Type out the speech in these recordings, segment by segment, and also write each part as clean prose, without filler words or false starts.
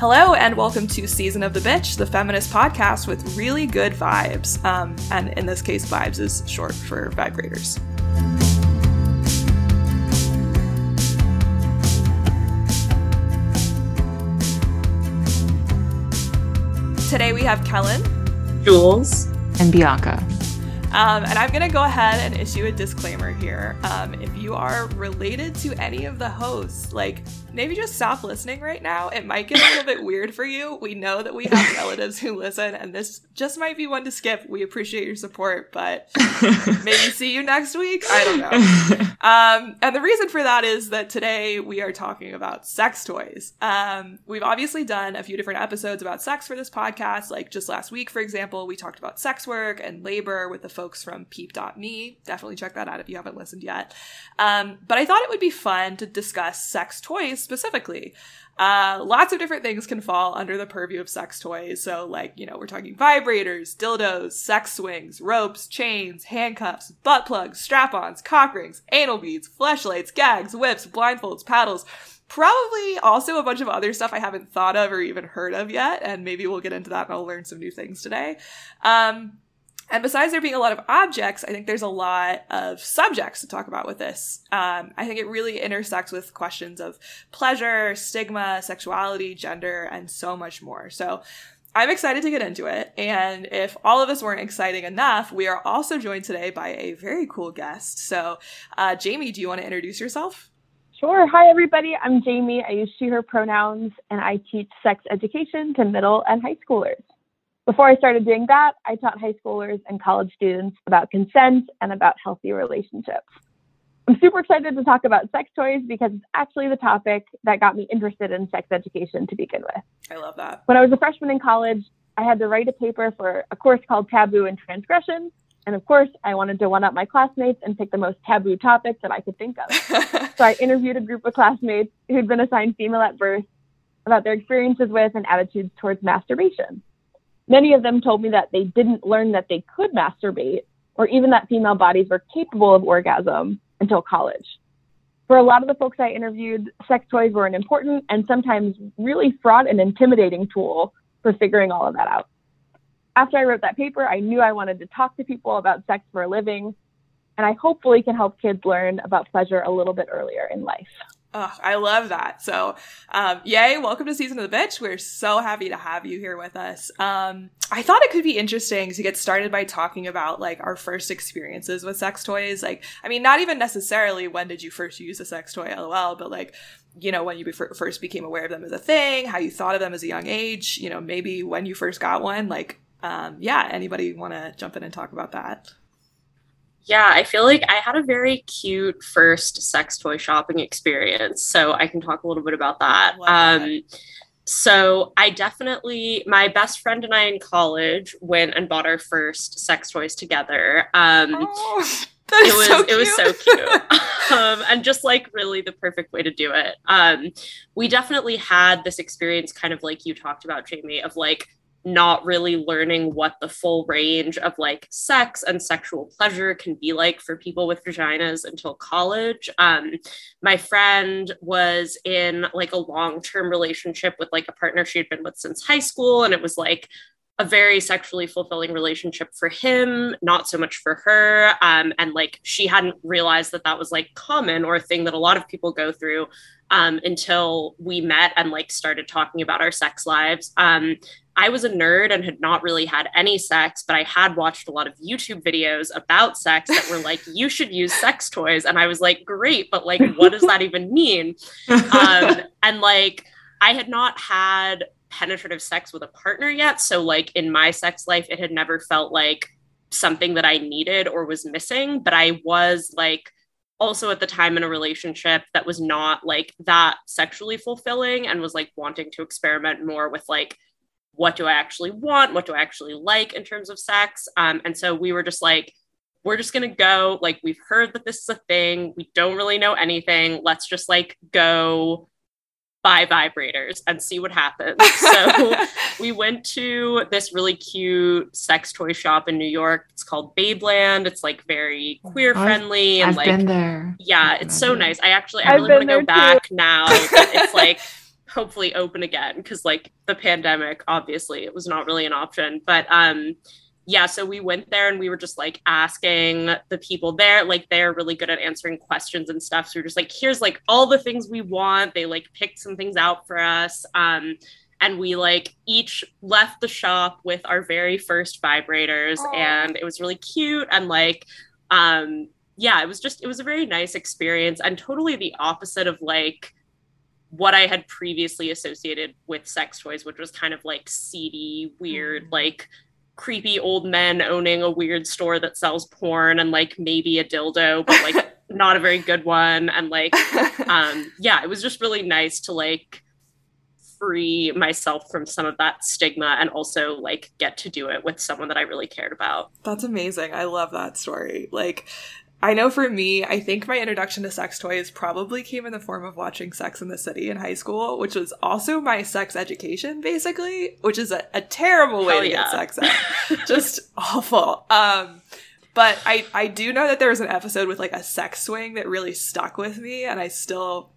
Hello and welcome to Season of the Bitch, the feminist podcast with really good vibes. And in this case, vibes is short for vibrators. Today we have Kellen, Jules, and Bianca. And I'm going to go ahead and issue a disclaimer here. If you are related to any of the hosts, like maybe just stop listening right now. It might get a little bit weird for you. We know that we have relatives who listen, and this just might be one to skip. We appreciate your support, but maybe see you next week. I don't know. And the reason for that is that today we are talking about sex toys. We've obviously done a few different episodes about sex for this podcast. Like just last week, for example, we talked about sex work and labor with the folks from peep.me. Definitely check that out if you haven't listened yet. But I thought it would be fun to discuss sex toys specifically. Lots of different things can fall under the purview of sex toys. So like, you know, we're talking vibrators, dildos, sex swings, ropes, chains, handcuffs, butt plugs, strap-ons, cock rings, anal beads, fleshlights, gags, whips, blindfolds, paddles, probably also a bunch of other stuff I haven't thought of or even heard of yet. And maybe we'll get into that and I'll learn some new things today. And besides there being a lot of objects, I think there's a lot of subjects to talk about with this. I think it really intersects with questions of pleasure, stigma, sexuality, gender, and so much more. So I'm excited to get into it. And if all of us weren't exciting enough, we are also joined today by a very cool guest. So Jamie, do you want to introduce yourself? Sure. Hi, everybody. I'm Jamie. I use she, her pronouns, and I teach sex education to middle and high schoolers. Before I started doing that, I taught high schoolers and college students about consent and about healthy relationships. I'm super excited to talk about sex toys because it's actually the topic that got me interested in sex education to begin with. I love that. When I was a freshman in college, I had to write a paper for a course called Taboo and Transgression. And of course, I wanted to one-up my classmates and pick the most taboo topic that I could think of. So I interviewed a group of classmates who'd been assigned female at birth about their experiences with and attitudes towards masturbation. Many of them told me that they didn't learn that they could masturbate or even that female bodies were capable of orgasm until college. For a lot of the folks I interviewed, sex toys were an important and sometimes really fraught and intimidating tool for figuring all of that out. After I wrote that paper, I knew I wanted to talk to people about sex for a living, and I hopefully can help kids learn about pleasure a little bit earlier in life. Oh, I love that. So, yay, welcome to Season of the Bitch. We're so happy to have you here with us. I thought it could be interesting to get started by talking about like our first experiences with sex toys. Like, I mean, not even necessarily when did you first use a sex toy, LOL, but like, you know, when you first became aware of them as a thing, how you thought of them as a young age, you know, maybe when you first got one, like, anybody want to jump in and talk about that? Yeah, I feel like I had a very cute first sex toy shopping experience, so I can talk a little bit about that. So I definitely, my best friend and I in college went and bought our first sex toys together. It was so cute. And just like really the perfect way to do it. We definitely had this experience kind of like you talked about, Jamie, of like, not really learning what the full range of like sex and sexual pleasure can be like for people with vaginas until college. My friend was in like a long-term relationship with like a partner she had been with since high school. And it was like a very sexually fulfilling relationship for him, not so much for her. And like, she hadn't realized that that was like common or a thing that a lot of people go through until we met and like started talking about our sex lives. I was a nerd and had not really had any sex, but I had watched a lot of YouTube videos about sex that were like, you should use sex toys. And I was like, great, but like, what does that even mean? And like, I had not had penetrative sex with a partner yet. So like in my sex life, it had never felt like something that I needed or was missing, but I was like, also at the time in a relationship that was not like that sexually fulfilling and was like wanting to experiment more with like, what do I actually want? What do I actually like in terms of sex? And so we were just like, we're just going to go, like, we've heard that this is a thing. We don't really know anything. Let's just like go buy vibrators and see what happens. So we went to this really cute sex toy shop in New York. It's called Babeland. It's like very queer friendly. I've been there. Yeah, it's so nice. I really want to go back now. It's like hopefully open again, because like the pandemic, obviously it was not really an option. But yeah, so we went there and we were just like asking the people there, like they're really good at answering questions and stuff. So we're just like, here's like all the things we want. They like picked some things out for us. And we like each left the shop with our very first vibrators. Aww. And it was really cute. And like, yeah, it was a very nice experience and totally the opposite of like what I had previously associated with sex toys, which was kind of like seedy, weird, like creepy old men owning a weird store that sells porn and like maybe a dildo, but like not a very good one. And like, yeah, it was just really nice to like free myself from some of that stigma and also like get to do it with someone that I really cared about. That's amazing. I love that story. Like, I know for me, I think my introduction to sex toys probably came in the form of watching Sex in the City in high school, which was also my sex education, basically, which is a terrible way to get sex ed. Just awful. But I do know that there was an episode with like a sex swing that really stuck with me, and I still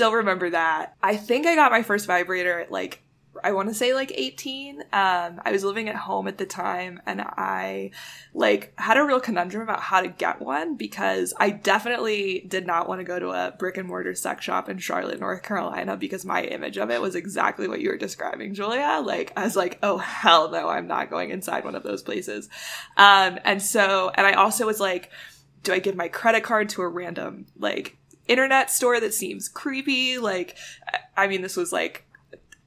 remember that. I think I got my first vibrator at like, I want to say like 18. I was living at home at the time and I like had a real conundrum about how to get one because I definitely did not want to go to a brick and mortar sex shop in Charlotte, North Carolina, because my image of it was exactly what you were describing, Julia. Like, I was like, oh, hell no, I'm not going inside one of those places. And I also was like, do I give my credit card to a random like internet store that seems creepy? Like, I mean, this was like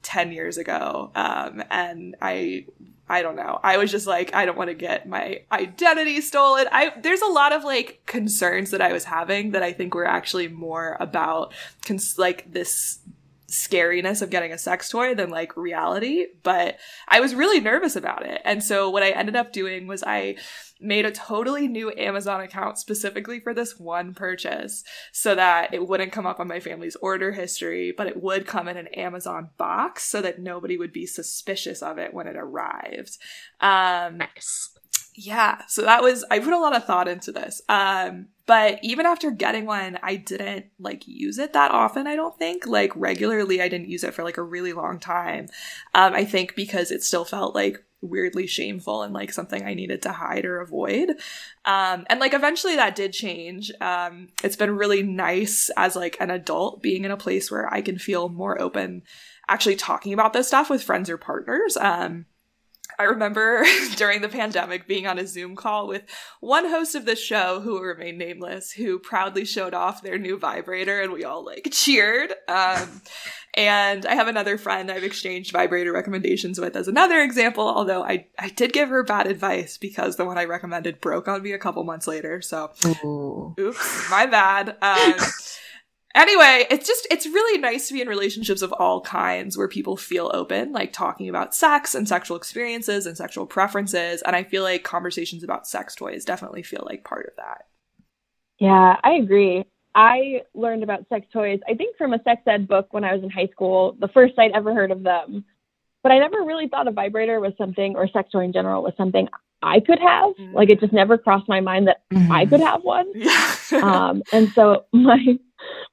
10 years ago. And I don't know. I was just like, I don't want to get my identity stolen. There's a lot of like concerns that I was having that I think were actually more about like this scariness of getting a sex toy than like reality. But I was really nervous about it. And so what I ended up doing was I made a totally new Amazon account specifically for this one purchase so that it wouldn't come up on my family's order history, but it would come in an Amazon box so that nobody would be suspicious of it when it arrived. Nice. Yeah. So I put a lot of thought into this. But even after getting one, I didn't like use it that often, I don't think. Like regularly, I didn't use it for like a really long time. I think because it still felt like weirdly shameful and like something I needed to hide or avoid. And like eventually that did change. It's been really nice as like an adult being in a place where I can feel more open actually talking about this stuff with friends or partners. I remember during the pandemic being on a Zoom call with one host of this show who will remain nameless, who proudly showed off their new vibrator and we all like cheered. And I have another friend I've exchanged vibrator recommendations with as another example, although I did give her bad advice because the one I recommended broke on me a couple months later. So, ooh. Oops, my bad. Anyway, it's really nice to be in relationships of all kinds where people feel open, like talking about sex and sexual experiences and sexual preferences. And I feel like conversations about sex toys definitely feel like part of that. Yeah, I agree. I learned about sex toys, I think, from a sex ed book when I was in high school, the first I'd ever heard of them. But I never really thought a vibrator was something, or sex toy in general, was something I could have. Mm-hmm. Like, it just never crossed my mind that I could have one. And so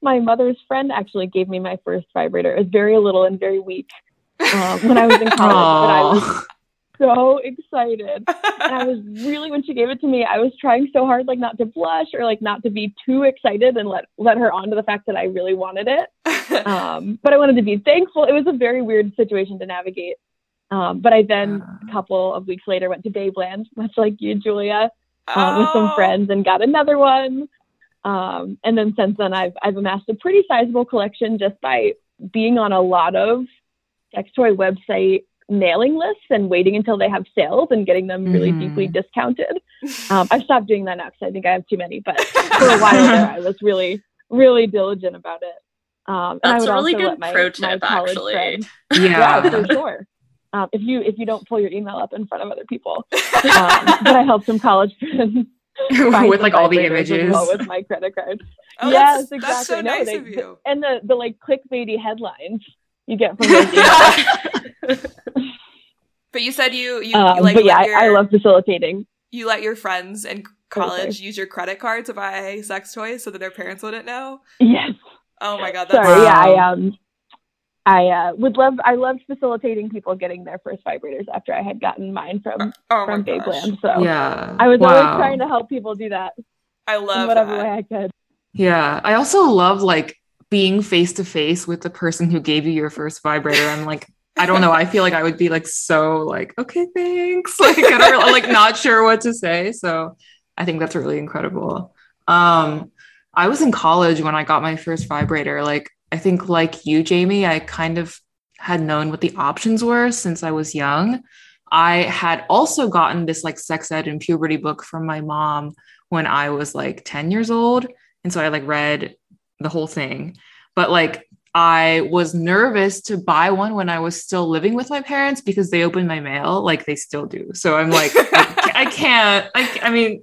my mother's friend actually gave me my first vibrator. It was very little and very weak when I was in college. But I was so excited. And I was really, when she gave it to me, I was trying so hard, like, not to blush or, like, not to be too excited and let her on to the fact that I really wanted it. But I wanted to be thankful. It was a very weird situation to navigate. But I then, a couple of weeks later, went to Babeland, much like you, Julia, with some friends and got another one. And then since then, I've amassed a pretty sizable collection just by being on a lot of sex toy website mailing lists and waiting until they have sales and getting them really deeply discounted. I've stopped doing that now because I think I have too many. But for a while there, I was really, really diligent about it. That's a really good pro tip, actually. Friend, yeah, for sure. If you don't pull your email up in front of other people, but I helped some college friends with like all the images with my credit card. Oh, yes, exactly. That's so nice of you. And the like clickbaity headlines you get from those emails. But you said you like. But yeah, I love facilitating. You let your friends in college use your credit card to buy sex toys so that their parents wouldn't know. Yes. Oh my God. Sorry. Yeah. I loved facilitating people getting their first vibrators after I had gotten mine from Babeland. So yeah. I was always trying to help people do that. I love in whatever way I could. Yeah. I also love like being face to face with the person who gave you your first vibrator. I'm like, I don't know. I feel like I would be like, so like, okay, thanks. Like, I don't really, like, not sure what to say. So I think that's really incredible. I was in college when I got my first vibrator. Like, I think like you, Jamie, I kind of had known what the options were since I was young. I had also gotten this like sex ed and puberty book from my mom when I was like 10 years old. And so I like read the whole thing, but like, I was nervous to buy one when I was still living with my parents because they opened my mail. Like they still do. So I'm like, I mean,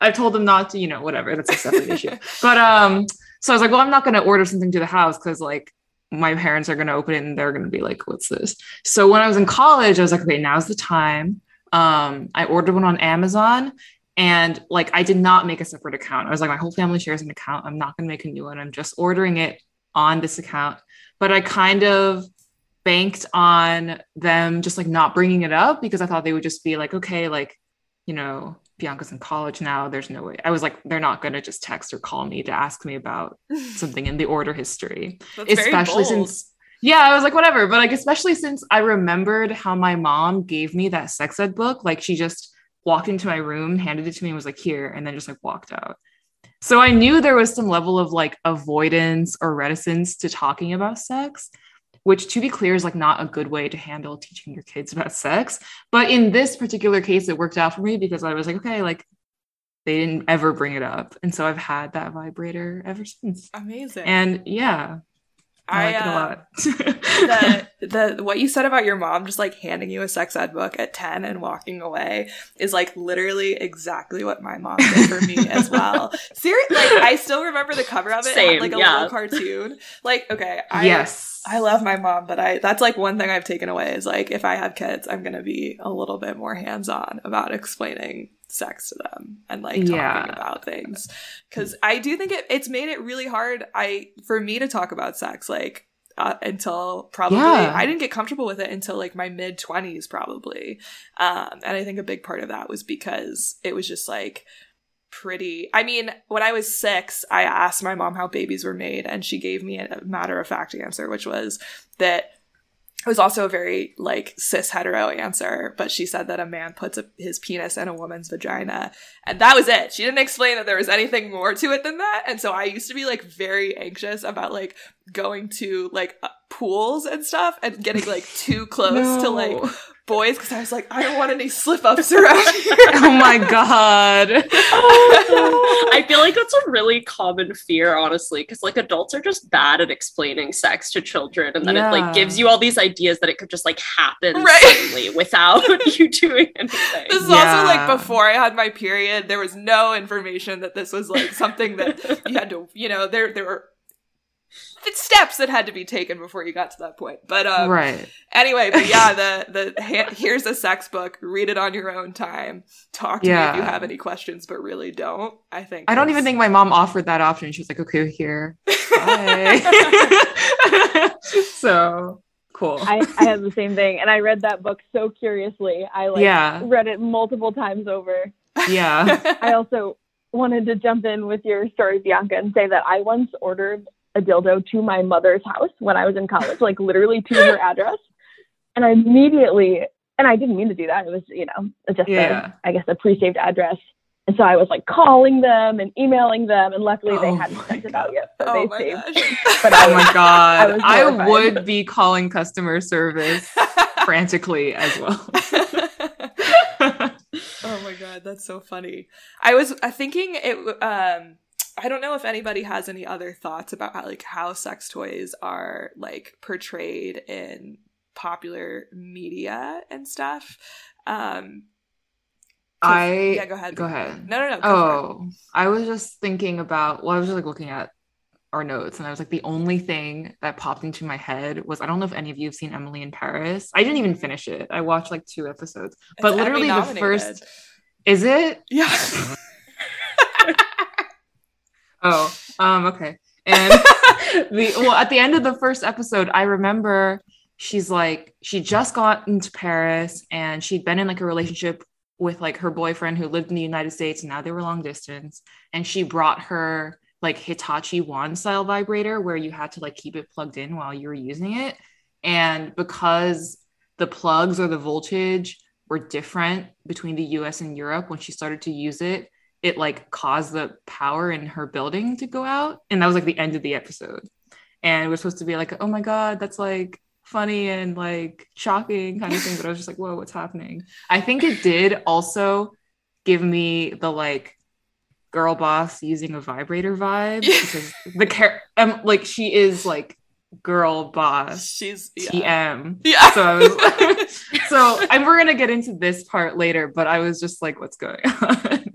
I've told them not to, you know, whatever. That's a separate issue. But, so I was like, well, I'm not going to order something to the house because like my parents are going to open it and they're going to be like, what's this? So when I was in college, I was like, okay, now's the time. I ordered one on Amazon and like, I did not make a separate account. I was like, my whole family shares an account. I'm not going to make a new one. I'm just ordering it on this account. But I kind of banked on them just like not bringing it up because I thought they would just be like, okay, like, you know, Bianca's in college now. There's no way. I was like, they're not going to just text or call me to ask me about something in the order history. That's especially since, yeah, I was like, whatever. But like, especially since I remembered how my mom gave me that sex ed book. Like she just walked into my room, handed it to me and was like, here, and then just like walked out. So I knew there was some level of like avoidance or reticence to talking about sex, which to be clear is like not a good way to handle teaching your kids about sex. But in this particular case, it worked out for me because I was like, okay, like they didn't ever bring it up. And so I've had that vibrator ever since. Amazing. And yeah, I like it a lot. What you said about your mom just like handing you a sex ed book at 10 and walking away is like literally exactly what my mom did for me as well. Seriously, like I still remember the cover of it. Same, had, like a little cartoon. Like, okay, I love my mom, but that's like one thing I've taken away is like if I have kids, I'm gonna be a little bit more hands-on about explaining sex to them and like talking about things, because I do think it's made it really hard for me to talk about sex like until probably I didn't get comfortable with it until like my mid-20s probably, and I think a big part of that was because it was just like pretty. I mean, when I was 6, I asked my mom how babies were made, and she gave me a matter-of-fact answer, which was that it was also a very like cis hetero answer, but she said that a man puts his penis in a woman's vagina, and that was it. She didn't explain that there was anything more to it than that. And so I used to be like very anxious about like going to like pools and stuff and getting like too close to like boys, because I was like, I don't want any slip ups around here. Oh my god. I feel like that's a really common fear, honestly, because like adults are just bad at explaining sex to children, and then it like gives you all these ideas that it could just like happen suddenly without you doing anything. This is also like before I had my period. There was no information that this was like something that you had to, you know, there were steps that had to be taken before you got to that point, but anyway, but yeah, the here's a sex book, read it on your own time, talk to me if you have any questions, but really don't. I don't even think my mom offered that option. She was like, okay, here, bye. So cool. I had the same thing, and I read that book so curiously. I like read it multiple times over. I also wanted to jump in with your story, Bianca, and say that I once ordered a dildo to my mother's house when I was in college, like literally to her address. And I immediately, and I didn't mean to do that. It was, you know, just I guess a pre-saved address. And so I was like calling them and emailing them, and luckily they hadn't sent it out yet. So they saved. But I would be calling customer service frantically as well. Oh my god, that's so funny. I was thinking it. I don't know if anybody has any other thoughts about how sex toys are like portrayed in popular media and stuff. Go ahead. No. I was just thinking about, I was just like looking at our notes, and I was like, the only thing that popped into my head was, I don't know if any of you have seen Emily in Paris. I didn't even finish it. I watched like 2 episodes, but it's literally the first, is it? Yeah. Okay. And at the end of the first episode, I remember she's like, she just got into Paris and she'd been in like a relationship with like her boyfriend who lived in the United States, and now they were long distance. And she brought her like Hitachi wand style vibrator where you had to like keep it plugged in while you were using it. And because the plugs or the voltage were different between the US and Europe, when she started to use it, it like caused the power in her building to go out. And that was like the end of the episode. And it was supposed to be like, oh my God, that's like funny and like shocking kind of thing. But I was just like, whoa, what's happening? I think it did also give me the like girl boss using a vibrator vibe, because the like she is like girl boss, she's TM. Yeah. So I was like, so, and we're gonna get into this part later, but I was just like, what's going on?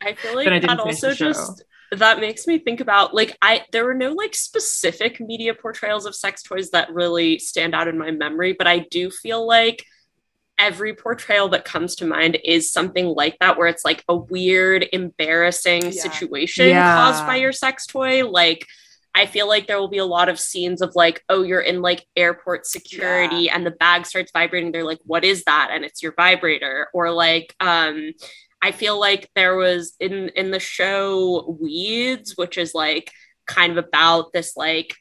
I feel like that also just, that makes me think about like, there were no like specific media portrayals of sex toys that really stand out in my memory, but I do feel like every portrayal that comes to mind is something like that, where it's like a weird, embarrassing situation caused by your sex toy. Like, I feel like there will be a lot of scenes of like, oh, you're in like airport security and the bag starts vibrating. They're like, what is that? And it's your vibrator. Or like, I feel like there was in the show Weeds, which is like kind of about this like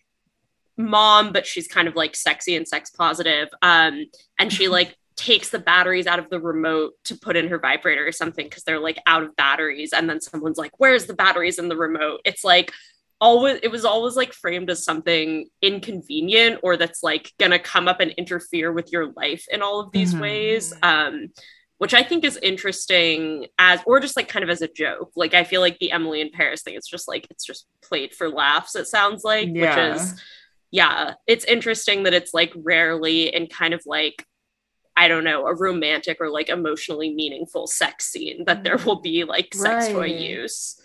mom, but she's kind of like sexy and sex positive. And she like takes the batteries out of the remote to put in her vibrator or something, because they're like out of batteries. And then someone's like, where's the batteries in the remote? It's like, it was always like framed as something inconvenient or that's like gonna come up and interfere with your life in all of these ways. Which I think is interesting as, or just like kind of as a joke. Like, I feel like the Emily in Paris thing, it's just like, it's just played for laughs, it sounds like, which is, it's interesting that it's like rarely in kind of like, I don't know, a romantic or like emotionally meaningful sex scene that there will be like sex toy use.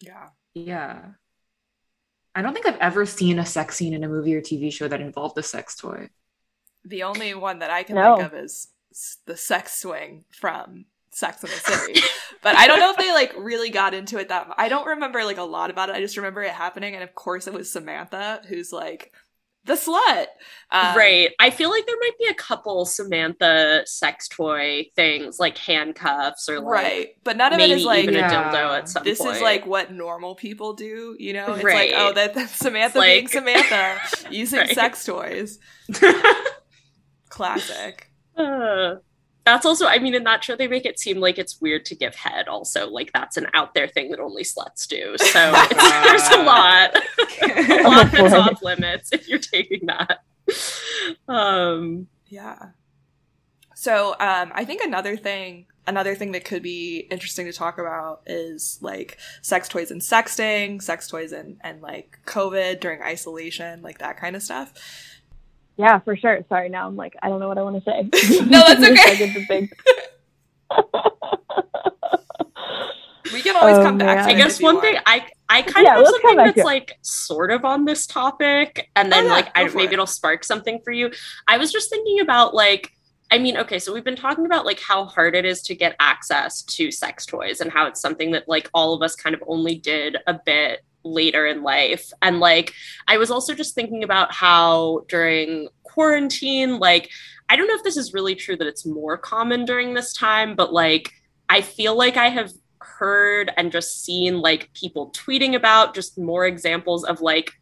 Yeah. Yeah. I don't think I've ever seen a sex scene in a movie or TV show that involved a sex toy. The only one that I can think of is the sex swing from Sex in the City, but I don't know if they like really got into it that much. I don't remember like a lot about it. I just remember it happening, and of course it was Samantha who's like the slut, right? I feel like there might be a couple Samantha sex toy things, like handcuffs or like, right, but none of it is like even a dildo at some this point. Is like what normal people do, you know? It's right. Like, oh, that's Samantha like... being Samantha using sex toys. Classic. That's also, I mean, in that show they make it seem like it's weird to give head also, like that's an out there thing that only sluts do, so there's a lot that's off limits if you're taking that. I think another thing that could be interesting to talk about is like sex toys and sexting, sex toys and like COVID during isolation, like that kind of stuff. Yeah, for sure. Sorry, now I'm like, I don't know what I want to say. No, that's okay. We can always come back. I guess one thing I kind of have something that's like sort of on this topic, and then maybe it'll spark something for you. I was just thinking about like, I mean, okay, so we've been talking about like how hard it is to get access to sex toys and how it's something that like all of us kind of only did a bit later in life. And like, I was also just thinking about how during quarantine, like, I don't know if this is really true that it's more common during this time, but like, I feel like I have heard and just seen like people tweeting about just more examples of like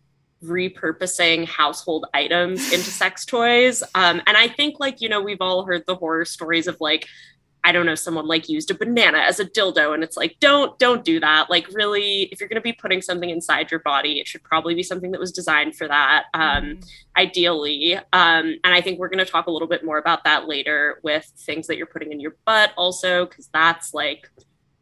repurposing household items into sex toys. And I think like, you know, we've all heard the horror stories of like, I don't know, someone like used a banana as a dildo, and it's like, don't do that. Like really, if you're going to be putting something inside your body, it should probably be something that was designed for that, ideally. And I think we're going to talk a little bit more about that later with things that you're putting in your butt also, because that's like,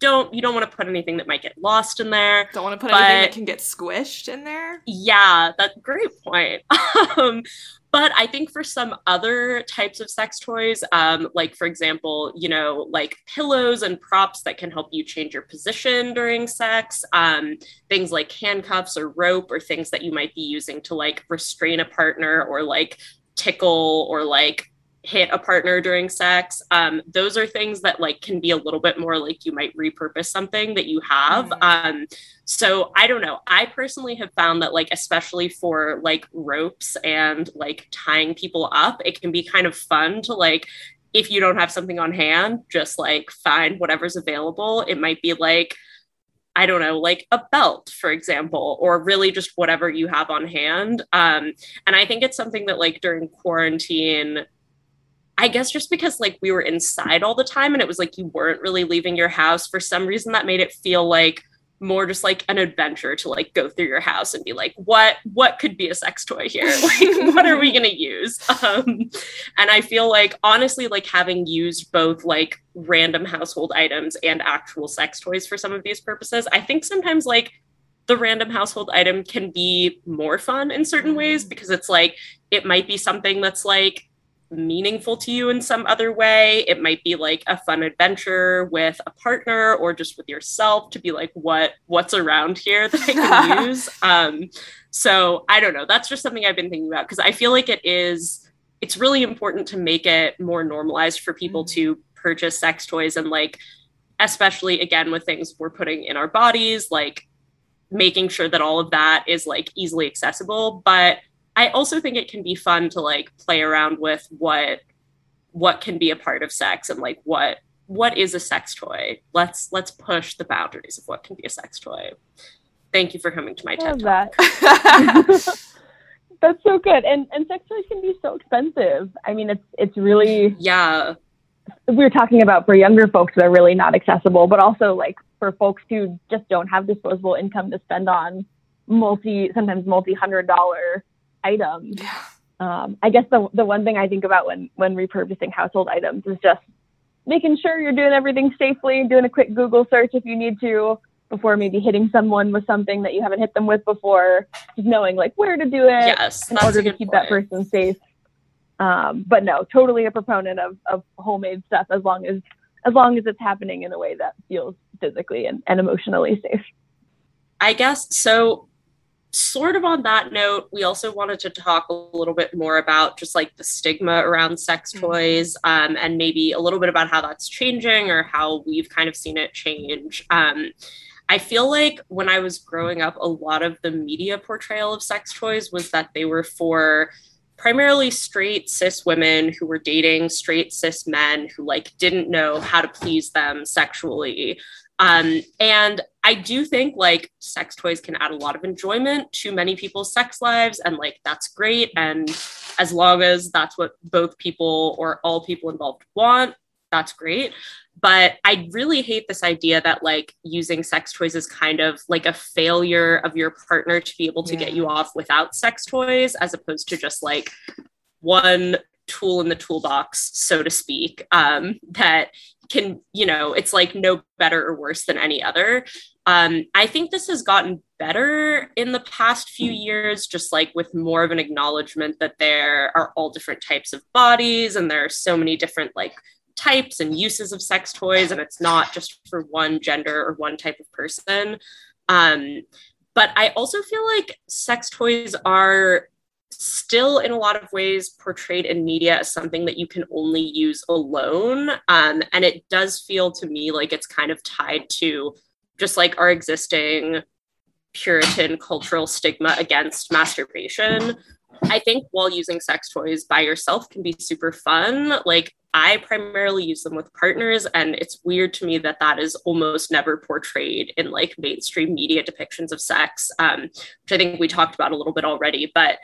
you don't want to put anything that might get lost in there. Don't want to put anything that can get squished in there. Yeah, that's a great point. But I think for some other types of sex toys, like, for example, you know, like pillows and props that can help you change your position during sex, things like handcuffs or rope or things that you might be using to like restrain a partner or like tickle or like hit a partner during sex. Those are things that like can be a little bit more like you might repurpose something that you have. So I don't know. I personally have found that like, especially for like ropes and like tying people up, it can be kind of fun to like, if you don't have something on hand, just like find whatever's available. It might be like, I don't know, like a belt, for example, or really just whatever you have on hand. And I think it's something that like during quarantine, I guess just because like we were inside all the time and it was like you weren't really leaving your house, for some reason that made it feel like more just like an adventure to like go through your house and be like, what could be a sex toy here? Like, what are we going to use? And I feel like, honestly, like having used both like random household items and actual sex toys for some of these purposes, I think sometimes like the random household item can be more fun in certain ways, because it's like, it might be something that's like meaningful to you in some other way. It might be like a fun adventure with a partner or just with yourself to be like, what's around here that I can use? So I don't know. That's just something I've been thinking about, because I feel like it's really important to make it more normalized for people to purchase sex toys, and like, especially again, with things we're putting in our bodies, like making sure that all of that is like easily accessible. But I also think it can be fun to like play around with what can be a part of sex, and like what is a sex toy. Let's push the boundaries of what can be a sex toy. Thank you for coming to my TED Talk. That's so good. And sex toys can be so expensive. I mean, it's really, yeah. We're talking about for younger folks that are really not accessible, but also like for folks who just don't have disposable income to spend on multi-$100 items. I guess the one thing I think about when repurposing household items is just making sure you're doing everything safely and doing a quick Google search if you need to before maybe hitting someone with something that you haven't hit them with before, just knowing like where to do it in order to keep that person safe. But no, totally a proponent of homemade stuff as long as it's happening in a way that feels physically and emotionally safe. I guess so. Sort of on that note, we also wanted to talk a little bit more about just like the stigma around sex toys, and maybe a little bit about how that's changing or how we've kind of seen it change. I feel like when I was growing up, a lot of the media portrayal of sex toys was that they were for primarily straight cis women who were dating straight cis men who like didn't know how to please them sexually. And I do think like sex toys can add a lot of enjoyment to many people's sex lives, and like that's great. And as long as that's what both people or all people involved want, that's great. But I really hate this idea that like using sex toys is kind of like a failure of your partner to be able to get you off without sex toys, as opposed to just like one tool in the toolbox, so to speak, that can, you know, it's like no better or worse than any other. I think this has gotten better in the past few years, just like with more of an acknowledgement that there are all different types of bodies and there are so many different like types and uses of sex toys, and it's not just for one gender or one type of person. But I also feel like sex toys are still in a lot of ways portrayed in media as something that you can only use alone. And it does feel to me like it's kind of tied to just like our existing Puritan cultural stigma against masturbation. I think while using sex toys by yourself can be super fun, like I primarily use them with partners, and it's weird to me that that is almost never portrayed in like mainstream media depictions of sex, which I think we talked about a little bit already. But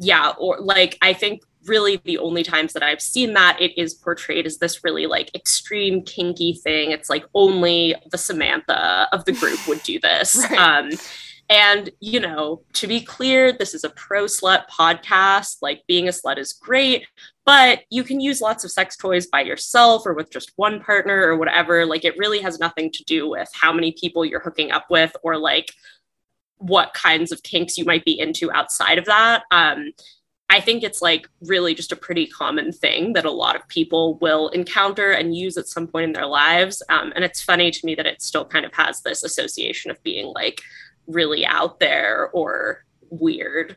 yeah, or like I think really the only times that I've seen that it is portrayed as this really like extreme kinky thing. It's like only the Samantha of the group would do this. Right. And, you know, to be clear, this is a pro-slut podcast, like being a slut is great, but you can use lots of sex toys by yourself or with just one partner or whatever. Like it really has nothing to do with how many people you're hooking up with or like what kinds of kinks you might be into outside of that. I think it's like really just a pretty common thing that a lot of people will encounter and use at some point in their lives. And it's funny to me that it still kind of has this association of being like really out there or weird.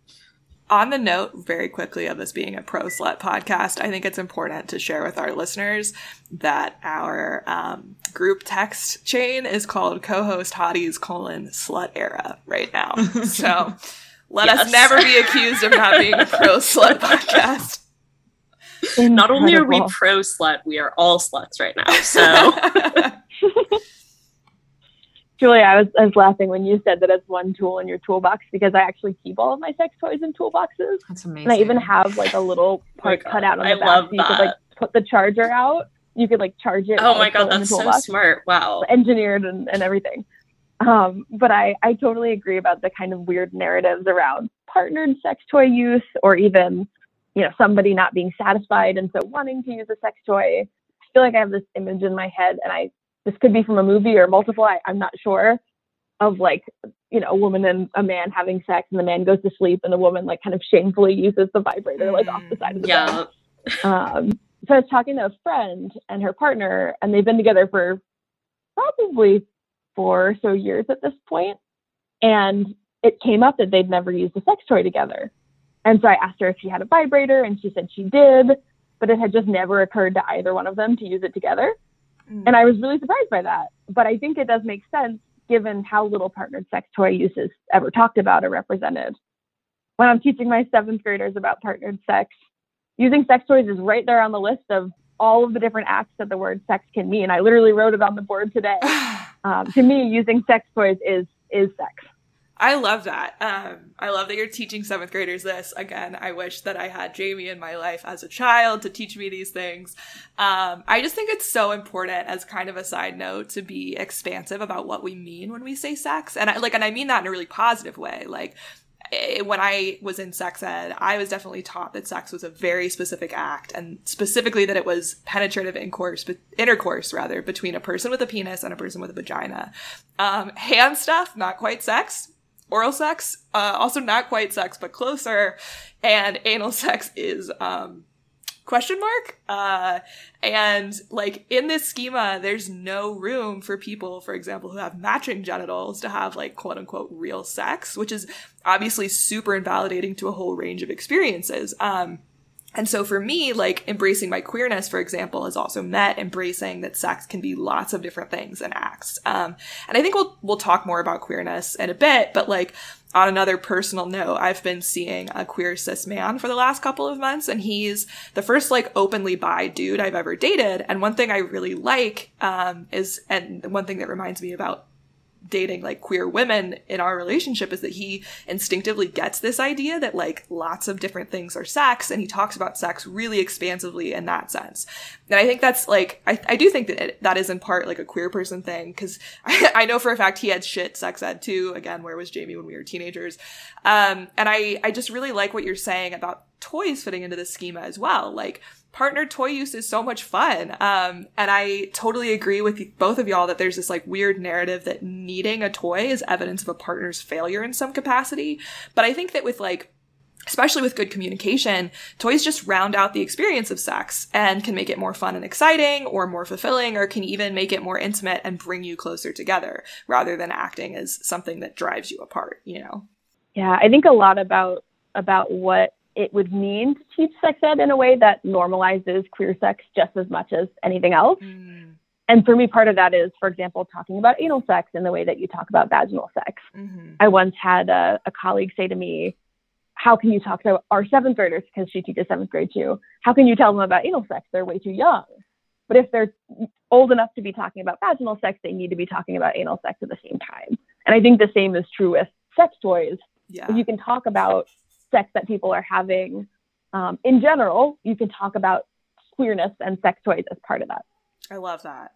On the note, very quickly, of this being a pro-slut podcast, I think it's important to share with our listeners that our group text chain is called co-host hotties /slut era right now. So let us never be accused of not being a pro-slut podcast. Incredible. Not only are we pro-slut, we are all sluts right now. So... Julia, I was laughing when you said that as one tool in your toolbox, because I actually keep all of my sex toys in toolboxes. That's amazing. And I even have like a little part cut out on the back so you could like put the charger out. You could like charge it. Oh my God, that's so smart. Wow. Engineered and everything. But I totally agree about the kind of weird narratives around partnered sex toy use, or even, you know, somebody not being satisfied and so wanting to use a sex toy. I feel like I have this image in my head, and this could be from a movie or multiple, I'm not sure, of like, you know, a woman and a man having sex, and the man goes to sleep and the woman like kind of shamefully uses the vibrator like off the side of the bed. So I was talking to a friend and her partner, and they've been together for probably 4 or so years at this point. And it came up that they'd never used a sex toy together. And so I asked her if she had a vibrator, and she said she did, but it had just never occurred to either one of them to use it together. And I was really surprised by that. But I think it does make sense given how little partnered sex toy use is ever talked about or represented. When I'm teaching my 7th graders about partnered sex, using sex toys is right there on the list of all of the different acts that the word sex can mean. I literally wrote it on the board today. To me, using sex toys is sex. I love that. I love that you're teaching 7th graders this. Again, I wish that I had Jamie in my life as a child to teach me these things. I just think it's so important, as kind of a side note, to be expansive about what we mean when we say sex. And I mean that in a really positive way. Like, when I was in sex ed, I was definitely taught that sex was a very specific act, and specifically that it was penetrative intercourse between a person with a penis and a person with a vagina. Hand stuff, not quite sex. Oral sex, also not quite sex, but closer. And anal sex is, ? And like, in this schema, there's no room for people, for example, who have matching genitals to have like quote unquote real sex, which is obviously super invalidating to a whole range of experiences. And so for me, like, embracing my queerness, for example, has also meant embracing that sex can be lots of different things and acts. And I think we'll talk more about queerness in a bit, but like, on another personal note, I've been seeing a queer cis man for the last couple of months, and he's the first like openly bi dude I've ever dated. And one thing I really like, and one thing that reminds me about dating like queer women in our relationship, is that he instinctively gets this idea that like lots of different things are sex, and he talks about sex really expansively in that sense. And I think that's like, I do think that that is in part like a queer person thing, because I know for a fact he had shit sex ed too. Again, where was Jamie when we were teenagers? And I just really like what you're saying about toys fitting into the schema as well. Like, partnered toy use is so much fun. And I totally agree with both of y'all that there's this like weird narrative that needing a toy is evidence of a partner's failure in some capacity. But I think that with like, especially with good communication, toys just round out the experience of sex and can make it more fun and exciting, or more fulfilling, or can even make it more intimate and bring you closer together, rather than acting as something that drives you apart, you know? Yeah, I think a lot about what it would mean to teach sex ed in a way that normalizes queer sex just as much as anything else. Mm. And for me, part of that is, for example, talking about anal sex in the way that you talk about vaginal sex. Mm-hmm. I once had a colleague say to me, how can you talk to our 7th graders, because she teaches 7th grade too, how can you tell them about anal sex? They're way too young. But if they're old enough to be talking about vaginal sex, they need to be talking about anal sex at the same time. And I think the same is true with sex toys. Yeah. You can talk about sex that people are having in general. You can talk about queerness and sex toys as part of that. I love that.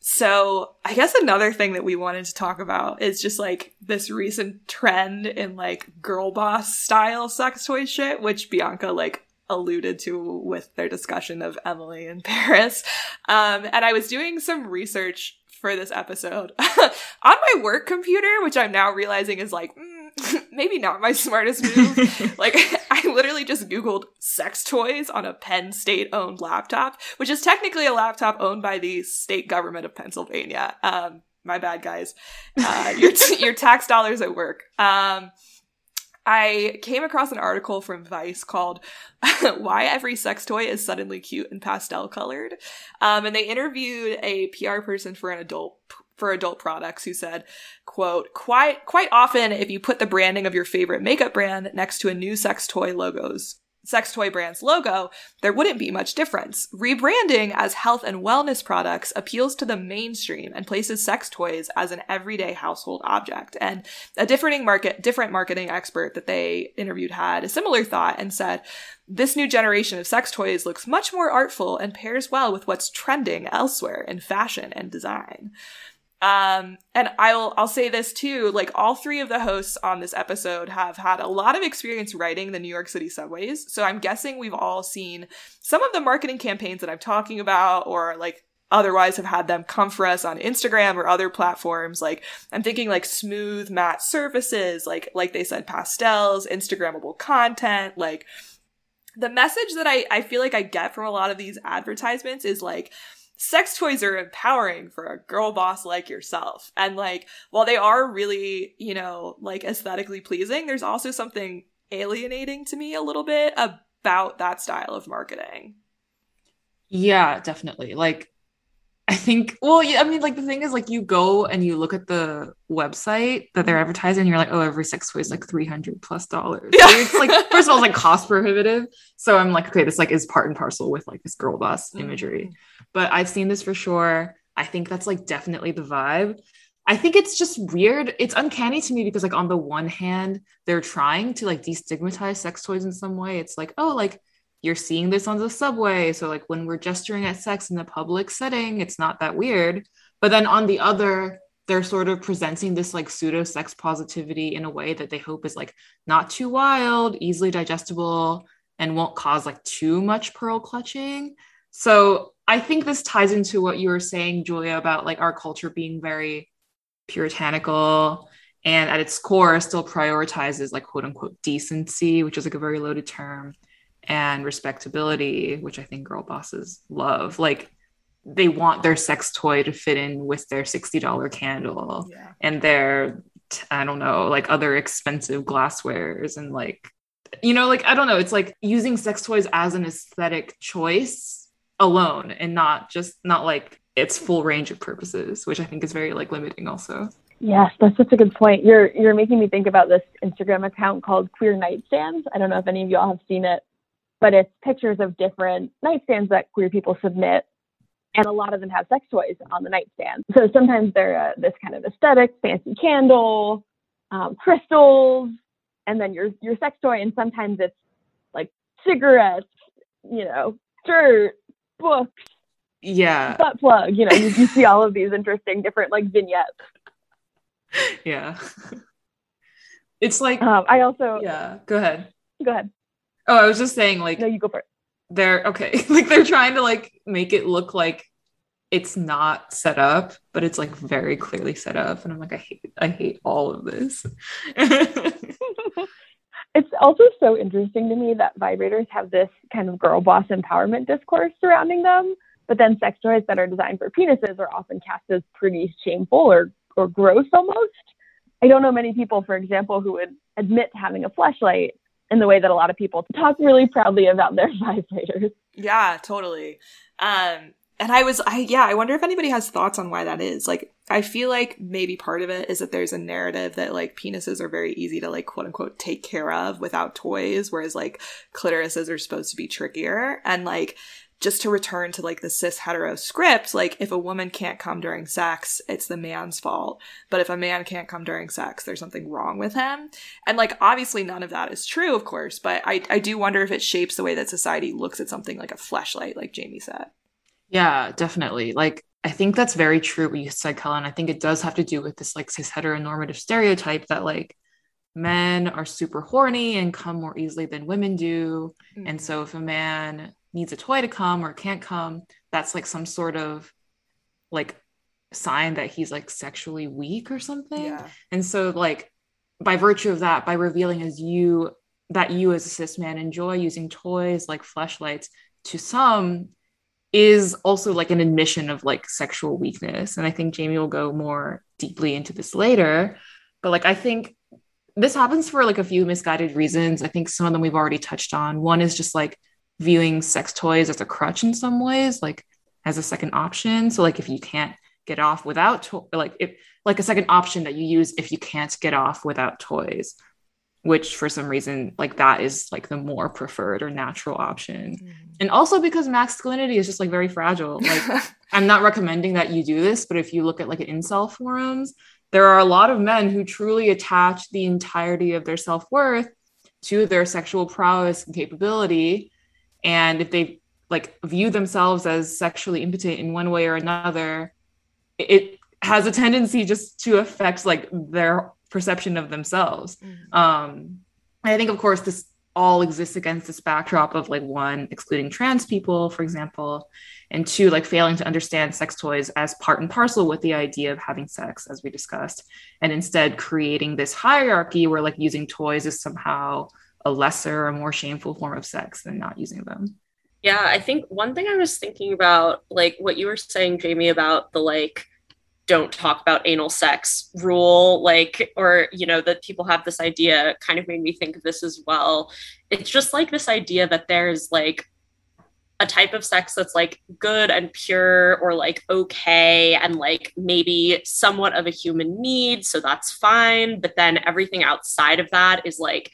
So I guess another thing that we wanted to talk about is just like this recent trend in like girl boss style sex toy shit, which Bianca like alluded to with their discussion of Emily in Paris. And I was doing some research for this episode on my work computer, which I'm now realizing is like, maybe not my smartest move. Like, I literally just Googled sex toys on a Penn State-owned laptop, which is technically a laptop owned by the state government of Pennsylvania. My bad, guys. Your tax dollars at work. I came across an article from Vice called Why Every Sex Toy is Suddenly Cute and Pastel Colored. And they interviewed a PR person for adult products who said, quote, quite often if you put the branding of your favorite makeup brand next to a new sex toy brand's logo, there wouldn't be much difference. Rebranding as health and wellness products appeals to the mainstream and places sex toys as an everyday household object. And a different marketing expert that they interviewed had a similar thought and said, this new generation of sex toys looks much more artful and pairs well with what's trending elsewhere in fashion and design. And I'll say this too, like all three of the hosts on this episode have had a lot of experience writing the New York City subways. So I'm guessing we've all seen some of the marketing campaigns that I'm talking about, or like otherwise have had them come for us on Instagram or other platforms. Like I'm thinking like smooth matte surfaces, like they said, pastels, Instagrammable content, like the message that I feel like I get from a lot of these advertisements is like, sex toys are empowering for a girl boss like yourself. And like, while they are really, you know, like aesthetically pleasing, there's also something alienating to me a little bit about that style of marketing. Yeah, definitely. Like, I think, well, yeah, I mean, like the thing is like you go and you look at the website that they're advertising and you're like, oh, every sex toy is like $300+. Yeah. So it's like, first of all, it's like cost prohibitive. So I'm like, okay, this like is part and parcel with like this girl boss imagery. But I've seen this for sure. I think that's like definitely the vibe. I think it's just weird. It's uncanny to me because like on the one hand, they're trying to like destigmatize sex toys in some way. It's like, oh, like you're seeing this on the subway. So like when we're gesturing at sex in the public setting, it's not that weird. But then on the other, they're sort of presenting this like pseudo sex positivity in a way that they hope is like not too wild, easily digestible, and won't cause like too much pearl clutching. So I think this ties into what you were saying, Julia, about like our culture being very puritanical and at its core still prioritizes like quote unquote decency, which is like a very loaded term, and respectability, which I think girl bosses love. Like they want their sex toy to fit in with their $60 candle and their, I don't know, like other expensive glasswares and like, you know, like, I don't know. It's like using sex toys as an aesthetic choice alone and not like its full range of purposes, which I think is very like limiting also. Yes, that's such a good point. You're making me think about this Instagram account called Queer Nightstands. I don't know if any of y'all have seen it, but it's pictures of different nightstands that queer people submit. And a lot of them have sex toys on the nightstand. So sometimes they're this kind of aesthetic, fancy candle, crystals, and then your sex toy. And sometimes it's like cigarettes, you know, dirt, books, butt plug, you know, you see all of these interesting different like vignettes. Yeah, it's like I also go ahead. Oh, I was just saying, like, no, you go for it. They're okay. Like they're trying to like make it look like it's not set up, but it's like very clearly set up, and I'm like, I hate all of this. It's also so interesting to me that vibrators have this kind of girl boss empowerment discourse surrounding them, but then sex toys that are designed for penises are often cast as pretty shameful or gross almost. I don't know many people, for example, who would admit to having a fleshlight in the way that a lot of people talk really proudly about their vibrators. Yeah, totally. And I wonder if anybody has thoughts on why that is. Like, I feel like maybe part of it is that there's a narrative that like penises are very easy to like quote unquote take care of without toys, whereas like clitorises are supposed to be trickier. And like, just to return to like the cis hetero script, like if a woman can't come during sex, it's the man's fault. But if a man can't come during sex, there's something wrong with him. And like, obviously none of that is true, of course, but I do wonder if it shapes the way that society looks at something like a fleshlight, like Jamie said. Yeah, definitely. Like, I think that's very true what you said, Kellen. I think it does have to do with this like cis heteronormative stereotype that like men are super horny and come more easily than women do. Mm-hmm. And so if a man needs a toy to come or can't come, that's like some sort of like sign that he's like sexually weak or something. Yeah. And so like by virtue of that, by revealing that you as a cis man enjoy using toys like fleshlights to some is also like an admission of like sexual weakness. And I think Jamie will go more deeply into this later, but like I think this happens for like a few misguided reasons. I think some of them we've already touched on. One is just like viewing sex toys as a crutch in some ways, like as a second option. So like if you can't get off without a second option that you use if you can't get off without toys, which for some reason like that is like the more preferred or natural option. Mm. And also because masculinity is just like very fragile. Like I'm not recommending that you do this, but if you look at like incel forums, there are a lot of men who truly attach the entirety of their self-worth to their sexual prowess and capability. And if they like view themselves as sexually impotent in one way or another, it has a tendency just to affect like their perception of themselves. Mm-hmm. I think, of course, this all exists against this backdrop of like one, excluding trans people, for example, and two, like failing to understand sex toys as part and parcel with the idea of having sex, as we discussed, and instead creating this hierarchy where like using toys is somehow a lesser or more shameful form of sex than not using them. Yeah, I think one thing I was thinking about, like what you were saying, Jamie, about the like, don't talk about anal sex rule, like, or, you know, that people have this idea kind of made me think of this as well. It's just like this idea that there's like a type of sex that's like good and pure or like okay and like maybe somewhat of a human need, so that's fine. But then everything outside of that is like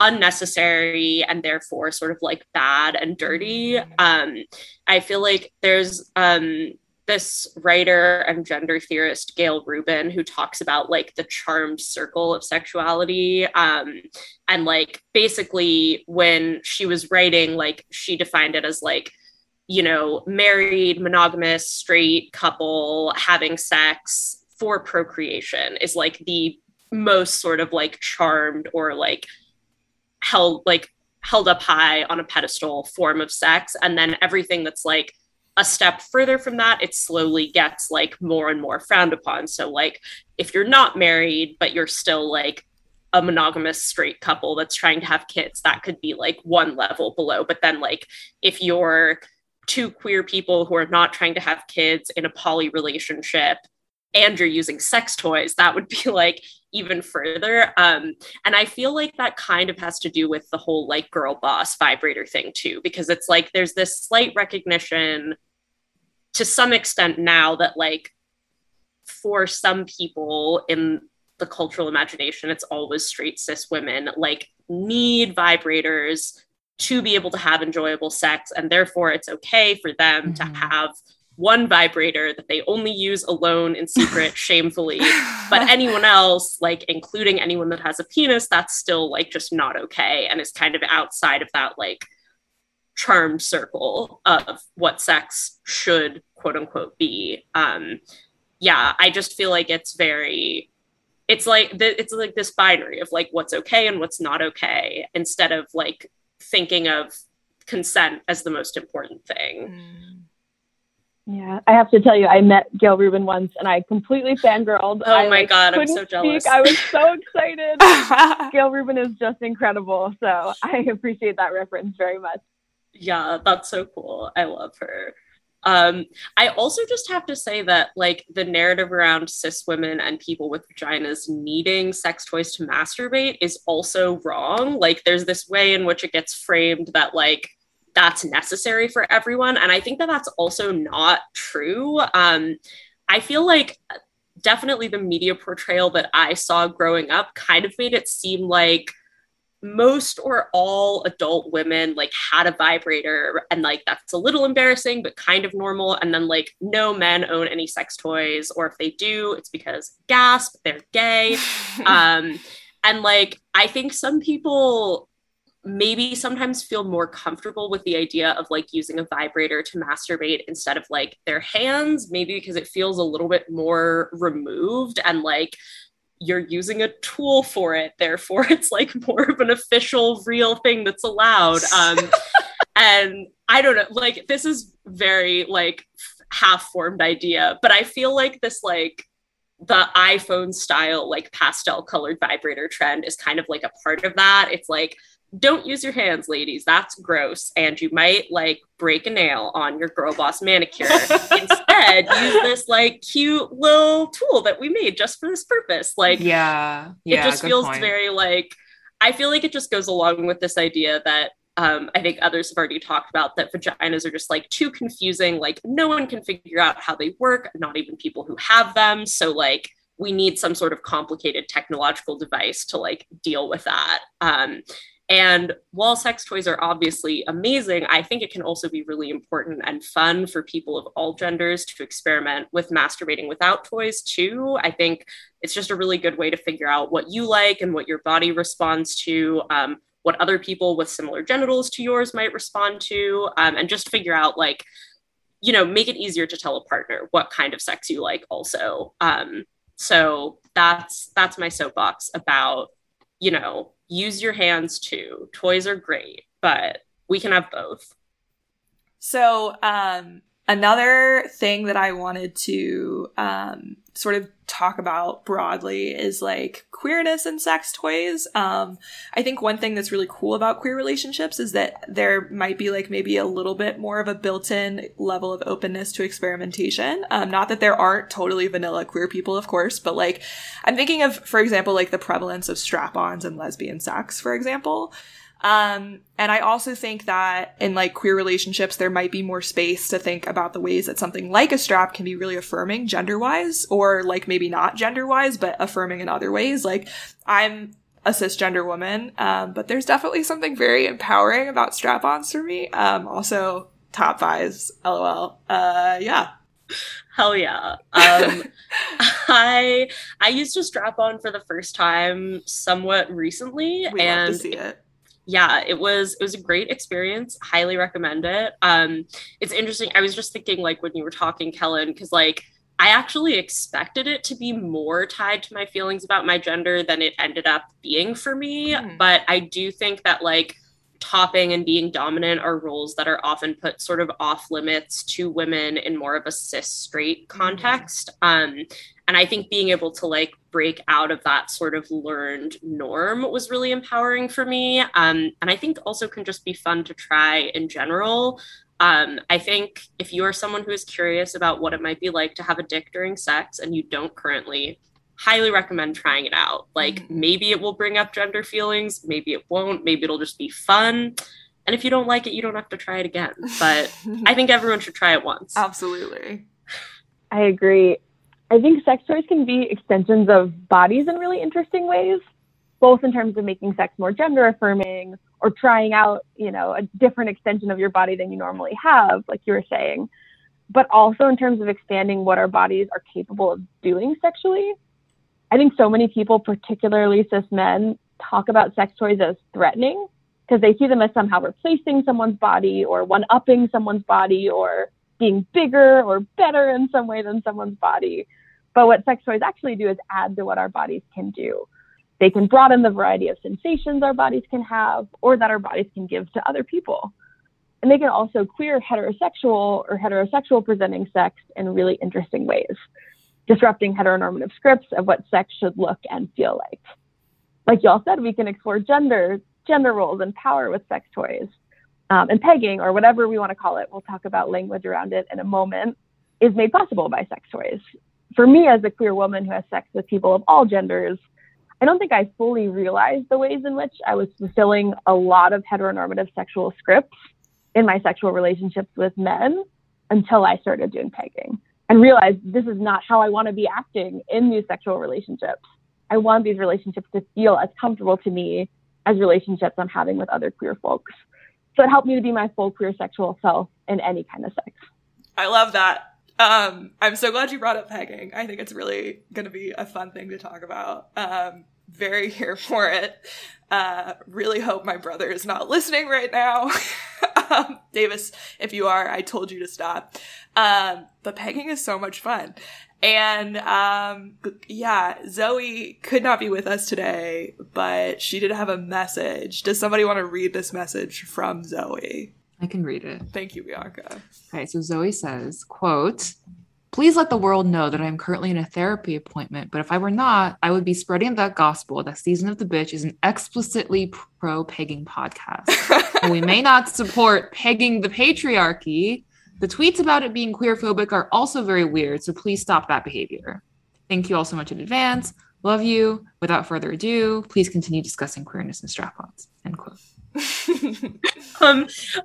unnecessary and therefore sort of like bad and dirty. I feel like there's this writer and gender theorist, Gail Rubin, who talks about like the charmed circle of sexuality. And like, basically when she was writing, like she defined it as like, you know, married, monogamous, straight couple having sex for procreation is like the most sort of like charmed or like held up high on a pedestal form of sex. And then everything that's like a step further from that, it slowly gets like more and more frowned upon. So like if you're not married, but you're still like a monogamous straight couple that's trying to have kids, that could be like one level below. But then like if you're two queer people who are not trying to have kids in a poly relationship and you're using sex toys, that would be like even further. And I feel like that kind of has to do with the whole like girl boss vibrator thing too, because it's like there's this slight recognition to some extent now that like for some people in the cultural imagination, it's always straight cis women like need vibrators to be able to have enjoyable sex. And therefore it's okay for them mm-hmm. to have one vibrator that they only use alone in secret, shamefully, but anyone else, like including anyone that has a penis, that's still like just not okay. And is kind of outside of that like charmed circle of what sex should quote unquote be. Yeah, I just feel like it's like this binary of like what's okay and what's not okay, instead of like thinking of consent as the most important thing. Mm. Yeah, I have to tell you, I met Gail Rubin once and I completely fangirled. Oh my God, I'm so jealous. I was so excited. Gail Rubin is just incredible. So I appreciate that reference very much. Yeah, that's so cool. I love her. I also just have to say that like the narrative around cis women and people with vaginas needing sex toys to masturbate is also wrong. Like there's this way in which it gets framed that like that's necessary for everyone. And I think that that's also not true. I feel like definitely the media portrayal that I saw growing up kind of made it seem like most or all adult women like had a vibrator and like that's a little embarrassing, but kind of normal. And then like no men own any sex toys, or if they do, it's because gasp, they're gay. And like, I think some people maybe sometimes feel more comfortable with the idea of like using a vibrator to masturbate instead of like their hands, maybe because it feels a little bit more removed and like you're using a tool for it. Therefore it's like more of an official real thing that's allowed. And I don't know, like this is very like half-formed idea, but I feel like this like the iPhone style, like pastel colored vibrator trend is kind of like a part of that. It's like don't use your hands, ladies. That's gross. And you might like break a nail on your girl boss manicure. Instead, use this like cute little tool that we made just for this purpose. Like, yeah it just feels point. Very like, I feel like it just goes along with this idea that I think others have already talked about, that vaginas are just like too confusing. Like no one can figure out how they work, not even people who have them. So like, we need some sort of complicated technological device to like deal with that. And while sex toys are obviously amazing, I think it can also be really important and fun for people of all genders to experiment with masturbating without toys too. I think it's just a really good way to figure out what you like and what your body responds to, what other people with similar genitals to yours might respond to, and just figure out like, you know, make it easier to tell a partner what kind of sex you like also. So that's my soapbox about, you know, use your hands too. Toys are great, but we can have both. So another thing that I wanted to sort of talk about broadly is like queerness and sex toys. I think one thing that's really cool about queer relationships is that there might be like maybe a little bit more of a built-in level of openness to experimentation. Not that there aren't totally vanilla queer people, of course, but like I'm thinking of, for example, like the prevalence of strap-ons and lesbian sex, for example. And I also think that in like queer relationships, there might be more space to think about the ways that something like a strap can be really affirming gender wise, or like maybe not gender wise, but affirming in other ways. Like I'm a cisgender woman, but there's definitely something very empowering about strap-ons for me. Also top fives, LOL. Yeah. Hell yeah. I used a strap-on for the first time somewhat recently. We and love to see it. Yeah, it was a great experience. Highly recommend it. It's interesting. I was just thinking like when you were talking, Kellen, because like I actually expected it to be more tied to my feelings about my gender than it ended up being for me. Mm. But I do think that like topping and being dominant are roles that are often put sort of off limits to women in more of a cis straight context. And I think being able to like break out of that sort of learned norm was really empowering for me. And I think also can just be fun to try in general. I think if you are someone who is curious about what it might be like to have a dick during sex and you don't currently, highly recommend trying it out. Like maybe it will bring up gender feelings, maybe it won't, maybe it'll just be fun. And if you don't like it, you don't have to try it again. But I think everyone should try it once. Absolutely. I agree. I think sex toys can be extensions of bodies in really interesting ways, both in terms of making sex more gender affirming or trying out, you know, a different extension of your body than you normally have, like you were saying, but also in terms of expanding what our bodies are capable of doing sexually. I think so many people, particularly cis men, talk about sex toys as threatening because they see them as somehow replacing someone's body or one-upping someone's body or being bigger or better in some way than someone's body. But what sex toys actually do is add to what our bodies can do. They can broaden the variety of sensations our bodies can have or that our bodies can give to other people. And they can also queer heterosexual or heterosexual presenting sex in really interesting ways, disrupting heteronormative scripts of what sex should look and feel like. Like y'all said, we can explore gender roles and power with sex toys. And pegging, or whatever we want to call it, we'll talk about language around it in a moment, is made possible by sex toys. For me, as a queer woman who has sex with people of all genders, I don't think I fully realized the ways in which I was fulfilling a lot of heteronormative sexual scripts in my sexual relationships with men until I started doing pegging and realized this is not how I want to be acting in these sexual relationships. I want these relationships to feel as comfortable to me as relationships I'm having with other queer folks. So it helped me to be my full queer sexual self in any kind of sex. I love that. I'm so glad you brought up pegging. I think it's really going to be a fun thing to talk about. Very here for it. Really hope my brother is not listening right now. Davis, if you are, I told you to stop. But pegging is so much fun. And yeah, Zoe could not be with us today, but she did have a message. Does somebody want to read this message from Zoe? I can read it. Thank you, Bianca. Okay, so Zoe says, quote, Please let the world know that I am currently in a therapy appointment, but if I were not, I would be spreading that gospel that Season of the Bitch is an explicitly pro-pegging podcast. And we may not support pegging the patriarchy. The tweets about it being queerphobic are also very weird, so please stop that behavior. Thank you all so much in advance. Love you. Without further ado, please continue discussing queerness and strap-ons. End quote.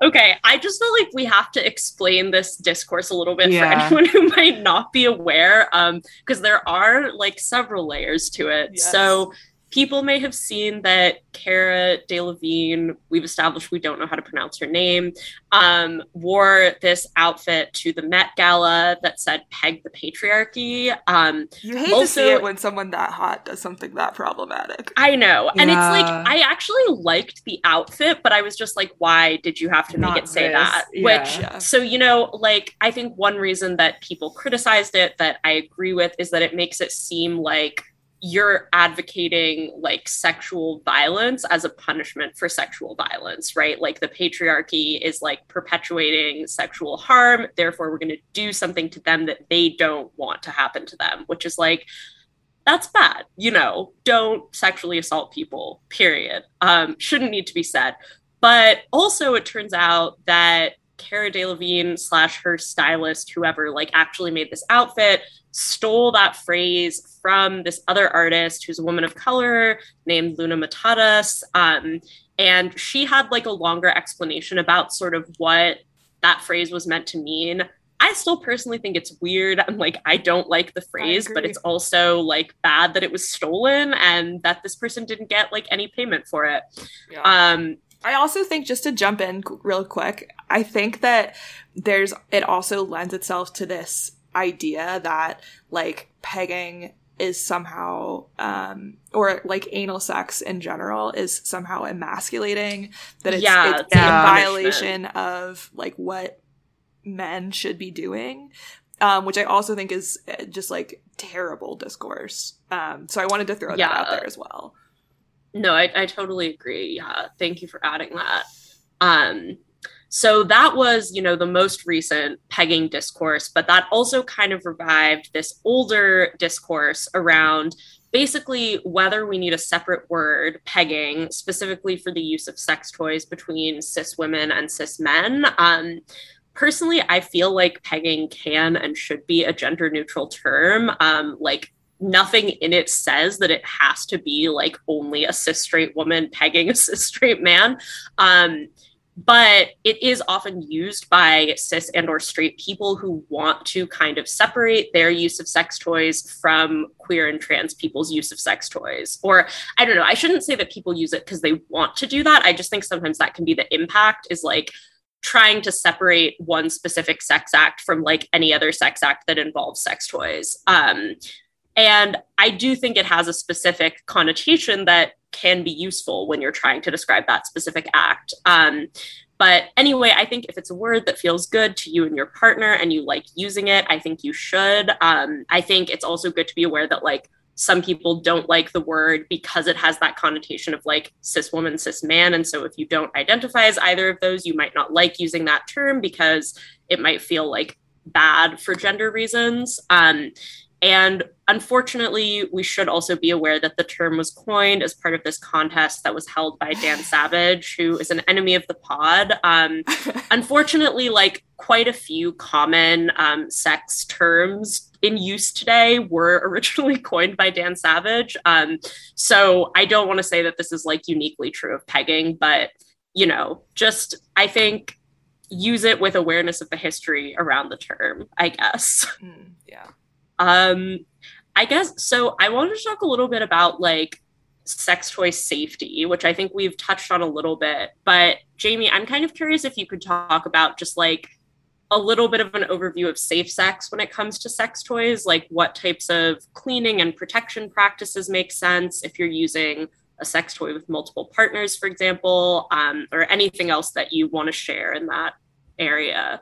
Okay, I just feel like we have to explain this discourse a little bit for anyone who might not be aware, because there are like several layers to it. Yes. So people may have seen that Cara Delevingne, we've established we don't know how to pronounce her name, wore this outfit to the Met Gala that said "Peg the Patriarchy." You hate to see it when someone that hot does something that problematic. I know. Yeah. And it's like, I actually liked the outfit, but I was just like, why did you have to make it say that? Yeah. Which, so, you know, like, I think one reason that people criticized it that I agree with is that it makes it seem like you're advocating like sexual violence as a punishment for sexual violence, right? Like the patriarchy is like perpetuating sexual harm. Therefore, we're going to do something to them that they don't want to happen to them, which is like, that's bad. You know, don't sexually assault people, period. Shouldn't need to be said. But also it turns out that Cara Delevingne / her stylist, whoever like actually made this outfit, stole that phrase from this other artist who's a woman of color named Luna Matadas. And she had like a longer explanation about sort of what that phrase was meant to mean. I still personally think it's weird. I'm like, I don't like the phrase, but it's also like bad that it was stolen and that this person didn't get like any payment for it. Yeah. I also think, just to jump in real quick, I think that it also lends itself to this idea that like pegging is somehow or like anal sex in general is somehow emasculating, that it's in violation of like what men should be doing, which I also think is just like terrible discourse, so I wanted to throw that out there as well. No, I totally agree. Yeah, thank you for adding that. So that was, you know, the most recent pegging discourse, but that also kind of revived this older discourse around basically whether we need a separate word, pegging, specifically for the use of sex toys between cis women and cis men. Personally, I feel like pegging can and should be a gender neutral term. Like, nothing in it says that it has to be like only a cis straight woman pegging a cis straight man. But it is often used by cis and or straight people who want to kind of separate their use of sex toys from queer and trans people's use of sex toys. Or I don't know, I shouldn't say that people use it because they want to do that. I just think sometimes that can be the impact, is like trying to separate one specific sex act from like any other sex act that involves sex toys. And I do think it has a specific connotation that can be useful when you're trying to describe that specific act. But anyway, I think if it's a word that feels good to you and your partner and you like using it, I think you should. I think it's also good to be aware that like some people don't like the word because it has that connotation of like cis woman, cis man. And so if you don't identify as either of those, you might not like using that term because it might feel like bad for gender reasons. And unfortunately, we should also be aware that the term was coined as part of this contest that was held by Dan Savage, who is an enemy of the pod. Unfortunately, like quite a few common sex terms in use today were originally coined by Dan Savage. So I don't want to say that this is like uniquely true of pegging, but, you know, just I think use it with awareness of the history around the term, I guess. Yeah. I guess, so I wanted to talk a little bit about like sex toy safety, which I think we've touched on a little bit, but Jamie, I'm kind of curious if you could talk about just like a little bit of an overview of safe sex when it comes to sex toys, like what types of cleaning and protection practices make sense if you're using a sex toy with multiple partners, for example, or anything else that you want to share in that area.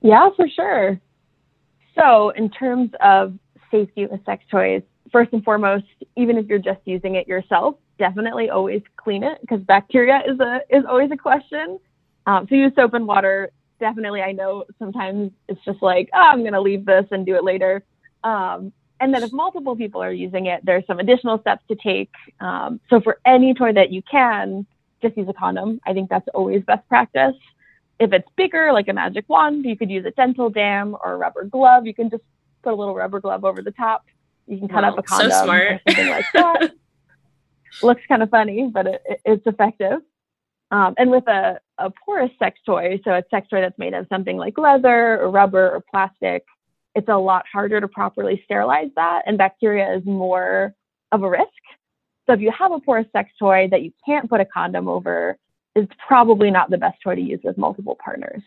Yeah, for sure. So in terms of safety with sex toys, first and foremost, even if you're just using it yourself, definitely always clean it, because bacteria is always a question. So use soap and water definitely, I know sometimes it's just like, oh, I'm going to leave this and do it later. And then if multiple people are using it, there's some additional steps to take. So for any toy that you can, just use a condom. I think that's always best practice. If it's bigger, like a magic wand, you could use a dental dam or a rubber glove. You can just put a little rubber glove over the top. You can cut up a condom or something like that. Looks kind of funny, but it's effective. And with a porous sex toy, so a sex toy that's made of something like leather or rubber or plastic, it's a lot harder to properly sterilize that, and bacteria is more of a risk. So if you have a porous sex toy that you can't put a condom over, it's probably not the best toy to use with multiple partners.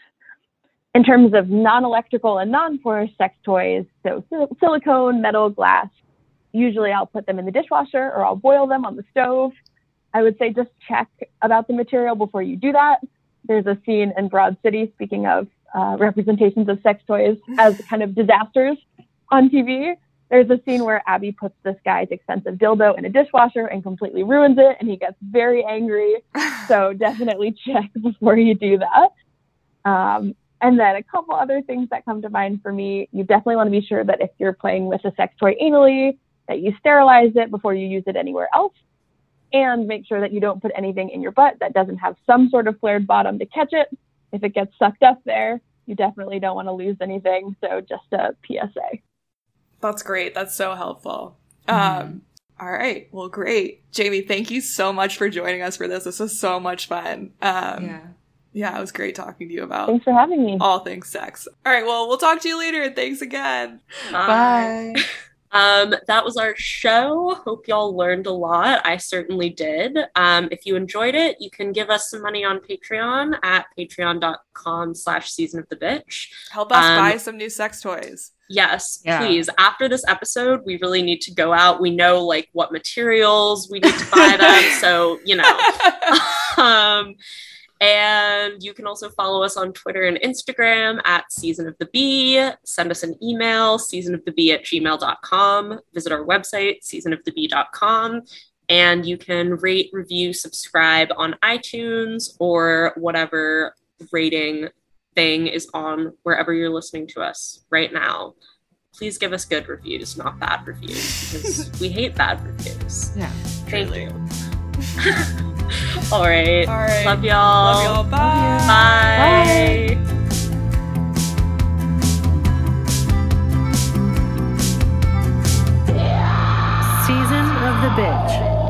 In terms of non-electrical and non-porous sex toys, so silicone, metal, glass, usually I'll put them in the dishwasher or I'll boil them on the stove. I would say just check about the material before you do that. There's a scene in Broad City, speaking of representations of sex toys as kind of disasters on TV. There's a scene where Abby puts this guy's expensive dildo in a dishwasher and completely ruins it, and he gets very angry. So definitely check before you do that. And then a couple other things that come to mind for me, you definitely want to be sure that if you're playing with a sex toy anally, that you sterilize it before you use it anywhere else. And make sure that you don't put anything in your butt that doesn't have some sort of flared bottom to catch it. If it gets sucked up there, you definitely don't want to lose anything. So just a PSA. That's great. That's so helpful. All right. Well, great. Jamie, thank you so much for joining us for this. This was so much fun. Yeah, it was great talking to you about. Thanks for having me. All things sex. All right. Well, we'll talk to you later. Thanks again. Bye. That was our show. Hope y'all learned a lot. I certainly did. If you enjoyed it, you can give us some money on Patreon at patreon.com/seasonofthebitch. Help us buy some new sex toys. Yes, yeah. Please. After this episode, we really need to go out. We know like what materials we need to buy them. So, you know, and you can also follow us on Twitter and Instagram at Season of the Bee. Send us an email, seasonofthebee@gmail.com. Visit our website, seasonofthebee.com. And you can rate, review, subscribe on iTunes or whatever rating thing is on wherever you're listening to us right now. Please give us good reviews, not bad reviews, because we hate bad reviews. Yeah. Thank you. All right. Love y'all. Bye. Bye. Bye. Season of the Bitch.